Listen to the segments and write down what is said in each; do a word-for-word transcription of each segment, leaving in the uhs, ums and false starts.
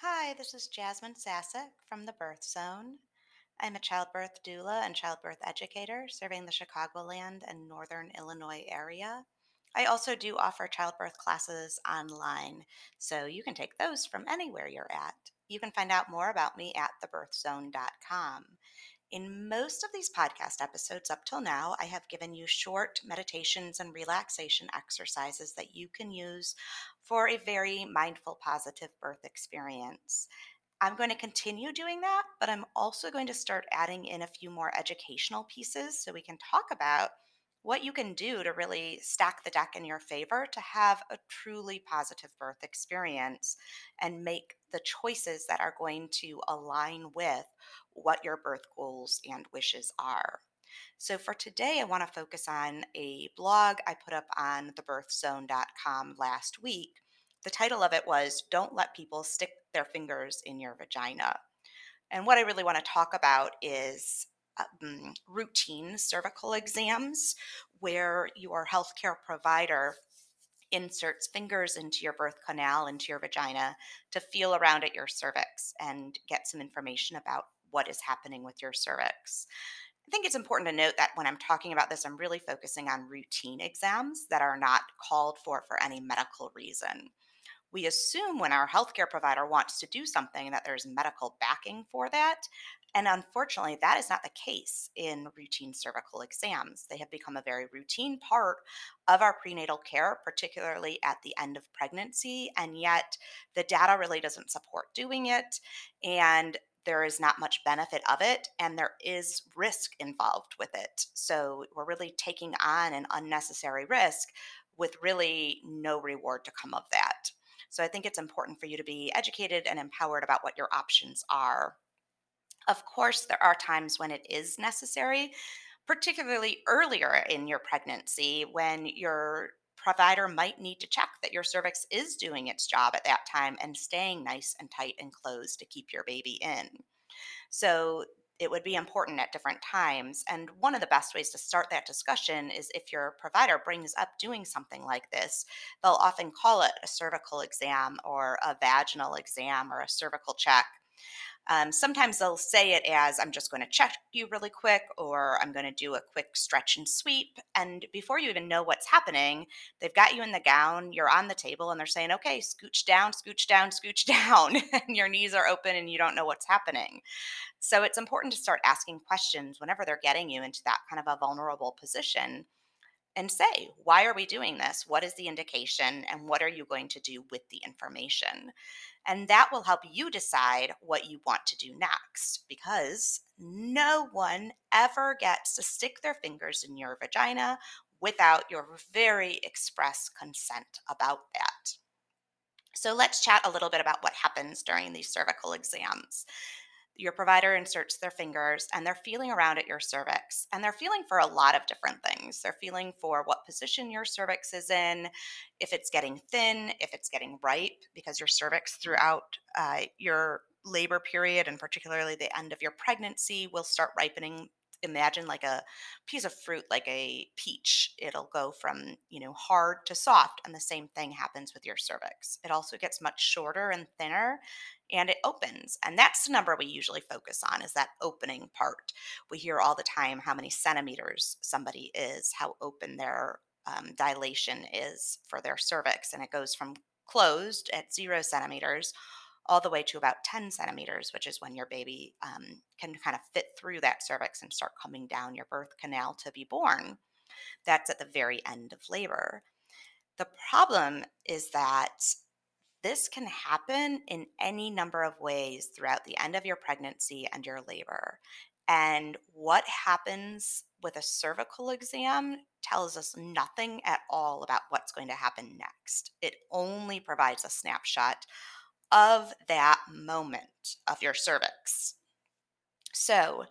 Hi, this is Jasmine Sassack from The Birth Zone. I'm a childbirth doula and childbirth educator serving the Chicagoland and Northern Illinois area. I also do offer childbirth classes online, so you can take those from anywhere you're at. You can find out more about me at the birth zone dot com. In most of these podcast episodes up till now, I have given you short meditations and relaxation exercises that you can use for a very mindful, positive birth experience. I'm going to continue doing that, but I'm also going to start adding in a few more educational pieces so we can talk about what you can do to really stack the deck in your favor to have a truly positive birth experience and make the choices that are going to align with what your birth goals and wishes are. So for today, I want to focus on a blog I put up on the birth zone dot com last week. The title of it was, "Don't Let People Stick Their Fingers in Your Vagina." And what I really want to talk about is Um, routine cervical exams where your healthcare provider inserts fingers into your birth canal, into your vagina, to feel around at your cervix and get some information about what is happening with your cervix. I think it's important to note that when I'm talking about this, I'm really focusing on routine exams that are not called for for any medical reason. We assume when our healthcare provider wants to do something that there's medical backing for that. And unfortunately, that is not the case in routine cervical exams. They have become a very routine part of our prenatal care, particularly at the end of pregnancy. And yet the data really doesn't support doing it. And there is not much benefit of it, and there is risk involved with it. So we're really taking on an unnecessary risk with really no reward to come of that. So I think it's important for you to be educated and empowered about what your options are. Of course, there are times when it is necessary, particularly earlier in your pregnancy, when your provider might need to check that your cervix is doing its job at that time and staying nice and tight and closed to keep your baby in. So it would be important at different times. And one of the best ways to start that discussion is if your provider brings up doing something like this, they'll often call it a cervical exam or a vaginal exam or a cervical check. Um, sometimes they'll say it as, "I'm just going to check you really quick," or "I'm going to do a quick stretch and sweep." And before you even know what's happening, they've got you in the gown, you're on the table, and they're saying, "Okay, scooch down, scooch down, scooch down," and your knees are open and you don't know what's happening. So it's important to start asking questions whenever they're getting you into that kind of a vulnerable position and say, "Why are we doing this? What is the indication? And what are you going to do with the information?" And that will help you decide what you want to do next, because no one ever gets to stick their fingers in your vagina without your very express consent about that. So let's chat a little bit about what happens during these cervical exams. Your provider inserts their fingers and they're feeling around at your cervix, and they're feeling for a lot of different things. They're feeling for what position your cervix is in, if it's getting thin, if it's getting ripe, because your cervix throughout uh, your labor period and particularly the end of your pregnancy will start ripening. Imagine like a piece of fruit, like a peach. It'll go from, you know, hard to soft, and the same thing happens with your cervix. It also gets much shorter and thinner, and it opens. And that's the number we usually focus on, is that opening part. We hear all the time how many centimeters somebody is, how open their um, dilation is for their cervix. And it goes from closed at zero centimeters all the way to about ten centimeters, which is when your baby um, can kind of fit through that cervix and start coming down your birth canal to be born. That's at the very end of labor. The problem is that this can happen in any number of ways throughout the end of your pregnancy and your labor. And what happens with a cervical exam tells us nothing at all about what's going to happen next. It only provides a snapshot of that moment of your cervix. So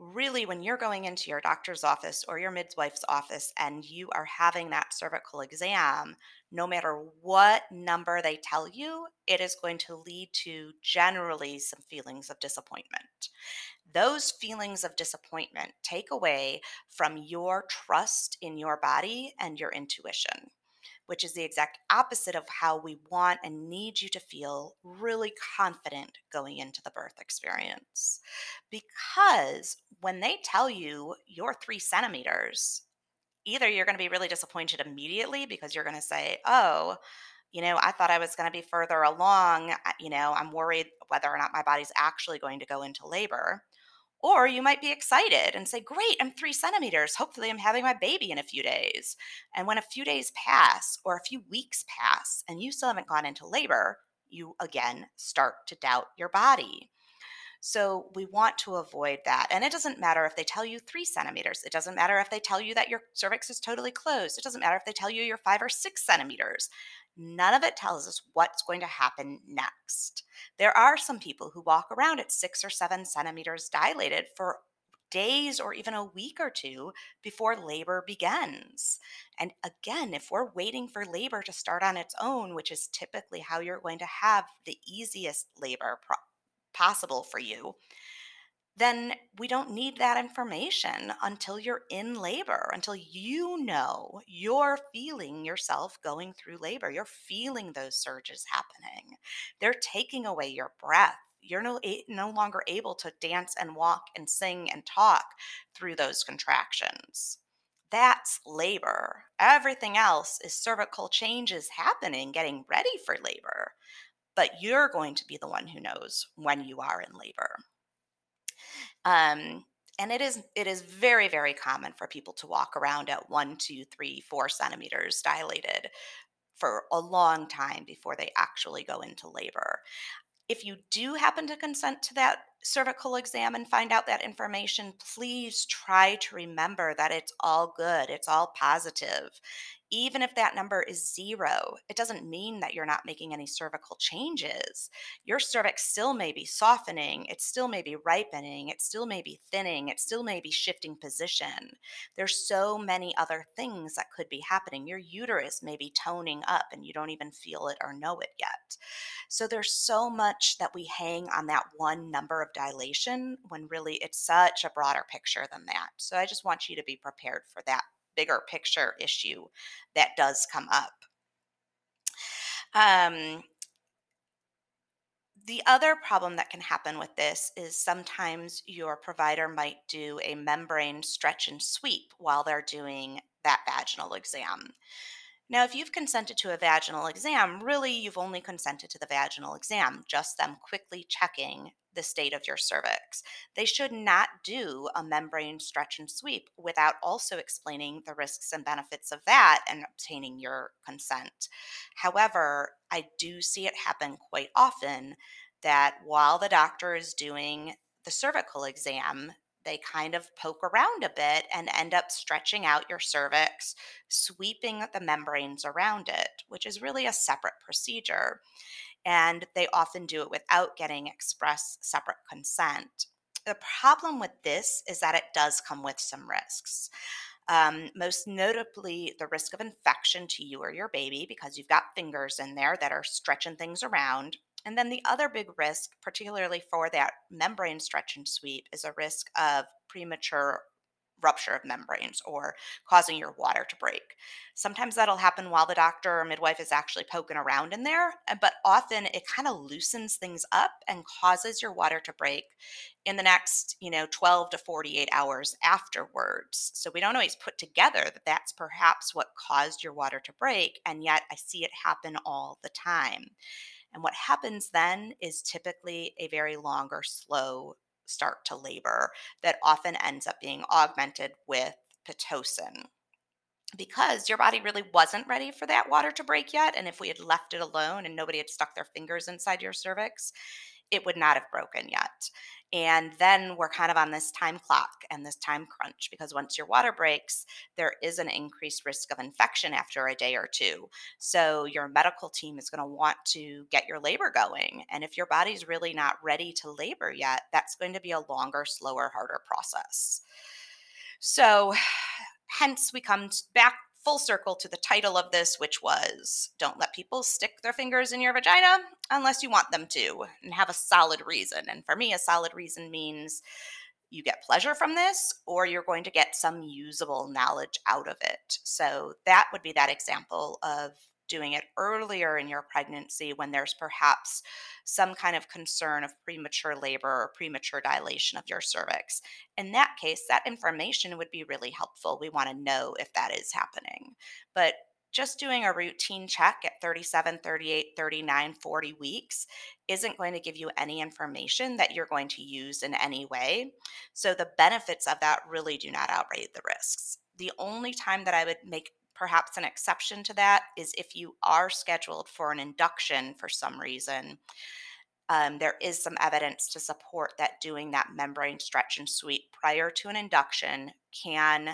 really, when you're going into your doctor's office or your midwife's office and you are having that cervical exam, no matter what number they tell you, it is going to lead to generally some feelings of disappointment. Those feelings of disappointment take away from your trust in your body and your intuition, which is the exact opposite of how we want and need you to feel really confident going into the birth experience. Because when they tell you you're three centimeters, either you're going to be really disappointed immediately because you're going to say, oh, you know, I thought I was going to be further along. You know, I'm worried whether or not my body's actually going to go into labor. Or you might be excited and say, great, I'm three centimeters. Hopefully I'm having my baby in a few days. And when a few days pass or a few weeks pass and you still haven't gone into labor, you again start to doubt your body. So we want to avoid that. And it doesn't matter if they tell you three centimeters. It doesn't matter if they tell you that your cervix is totally closed. It doesn't matter if they tell you you're five or six centimeters. None of it tells us what's going to happen next. There are some people who walk around at six or seven centimeters dilated for days or even a week or two before labor begins. And again, if we're waiting for labor to start on its own, which is typically how you're going to have the easiest labor pro- possible for you, then we don't need that information until you're in labor, until you know you're feeling yourself going through labor. You're feeling those surges happening. They're taking away your breath. You're no, no longer able to dance and walk and sing and talk through those contractions. That's labor. Everything else is cervical changes happening, getting ready for labor. But you're going to be the one who knows when you are in labor. Um, and it is it is very, very common for people to walk around at one, two, three, four centimeters dilated for a long time before they actually go into labor. If you do happen to consent to that cervical exam and find out that information, please try to remember that it's all good. It's all positive. Even if that number is zero, it doesn't mean that you're not making any cervical changes. Your cervix still may be softening. It still may be ripening. It still may be thinning. It still may be shifting position. There's so many other things that could be happening. Your uterus may be toning up and you don't even feel it or know it yet. So there's so much that we hang on that one number of dilation when really it's such a broader picture than that. So I just want you to be prepared for that bigger picture issue that does come up. Um, the other problem that can happen with this is sometimes your provider might do a membrane stretch and sweep while they're doing that vaginal exam. Now, if you've consented to a vaginal exam, really you've only consented to the vaginal exam, just them quickly checking the state of your cervix. They should not do a membrane stretch and sweep without also explaining the risks and benefits of that and obtaining your consent. However, I do see it happen quite often that while the doctor is doing the cervical exam, they kind of poke around a bit and end up stretching out your cervix, sweeping the membranes around it, which is really a separate procedure. And they often do it without getting express separate consent. The problem with this is that it does come with some risks. Um, most notably, the risk of infection to you or your baby because you've got fingers in there that are stretching things around. And then the other big risk, particularly for that membrane stretch and sweep, is a risk of premature rupture of membranes or causing your water to break. Sometimes that'll happen while the doctor or midwife is actually poking around in there, but often it kind of loosens things up and causes your water to break in the next, you know, twelve to forty-eight hours afterwards. So we don't always put together that that's perhaps what caused your water to break, and yet I see it happen all the time. And what happens then is typically a very longer, slow start to labor that often ends up being augmented with Pitocin because your body really wasn't ready for that water to break yet. And if we had left it alone and nobody had stuck their fingers inside your cervix, it would not have broken yet. And then we're kind of on this time clock and this time crunch because once your water breaks, there is an increased risk of infection after a day or two. So your medical team is going to want to get your labor going. And if your body's really not ready to labor yet, that's going to be a longer, slower, harder process. So hence we come back full circle to the title of this, which was Don't Let People Stick Their Fingers in Your Vagina Unless You Want Them To, and have a solid reason. And for me, a solid reason means you get pleasure from this, or you're going to get some usable knowledge out of it. So that would be that example of doing it earlier in your pregnancy when there's perhaps some kind of concern of premature labor or premature dilation of your cervix. In that case, that information would be really helpful. We want to know if that is happening. But just doing a routine check at thirty-seven, thirty-eight, thirty-nine, forty weeks isn't going to give you any information that you're going to use in any way. So the benefits of that really do not outweigh the risks. The only time that I would make perhaps an exception to that is if you are scheduled for an induction for some reason. Um, there is some evidence to support that doing that membrane stretch and sweep prior to an induction can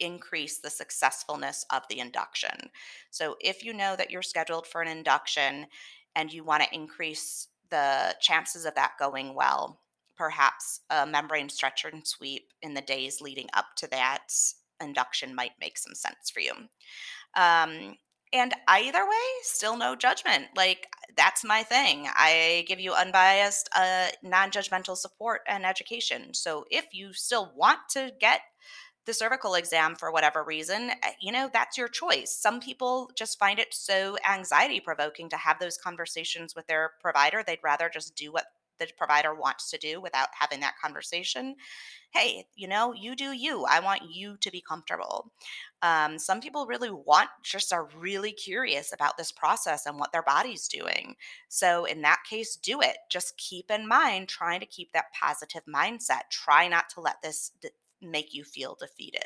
increase the successfulness of the induction. So if you know that you're scheduled for an induction and you want to increase the chances of that going well, perhaps a membrane stretch and sweep in the days leading up to that induction might make some sense for you. Um, and either way, still no judgment. Like, that's my thing. I give you unbiased, uh, non-judgmental support and education. So if you still want to get the cervical exam for whatever reason, you know, that's your choice. Some people just find it so anxiety provoking to have those conversations with their provider. They'd rather just do what the provider wants to do without having that conversation. Hey, you know, you do you. I want you to be comfortable. Um, some people really want, just are really curious about this process and what their body's doing. So in that case, do it. Just keep in mind, trying to keep that positive mindset. Try not to let this d- make you feel defeated.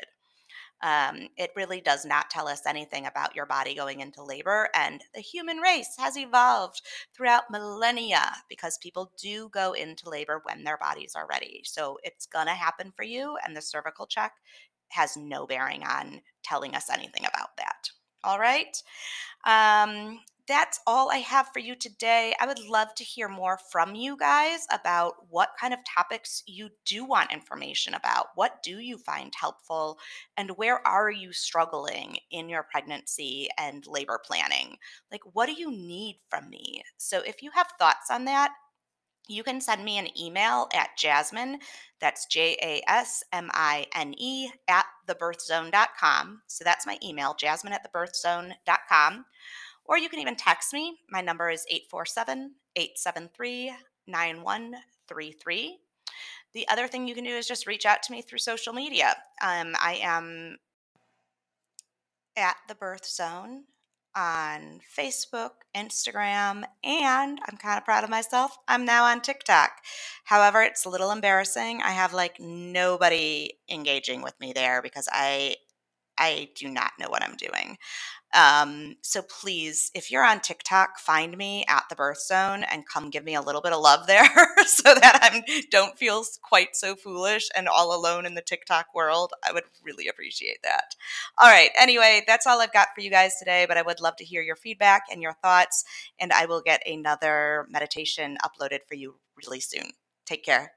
Um, it really does not tell us anything about your body going into labor, and the human race has evolved throughout millennia because people do go into labor when their bodies are ready. So it's going to happen for you, and the cervical check has no bearing on telling us anything about that. All right. Um, That's all I have for you today. I would love to hear more from you guys about what kind of topics you do want information about. What do you find helpful, and where are you struggling in your pregnancy and labor planning? Like, what do you need from me? So if you have thoughts on that, you can send me an email at Jasmine, that's J A S M I N E, at the birth zone dot com. So that's my email, Jasmine at the birth zone dot com. Or you can even text me. My number is eight four seven, eight seven three, nine one three three. The other thing you can do is just reach out to me through social media. Um, I am at The Birth Zone on Facebook, Instagram, and I'm kind of proud of myself, I'm now on TikTok. However, it's a little embarrassing. I have like nobody engaging with me there because I I do not know what I'm doing. Um, so please, if you're on TikTok, find me at The Birth Zone and come give me a little bit of love there so that I don't feel quite so foolish and all alone in the TikTok world. I would really appreciate that. All right. Anyway, that's all I've got for you guys today, but I would love to hear your feedback and your thoughts, and I will get another meditation uploaded for you really soon. Take care.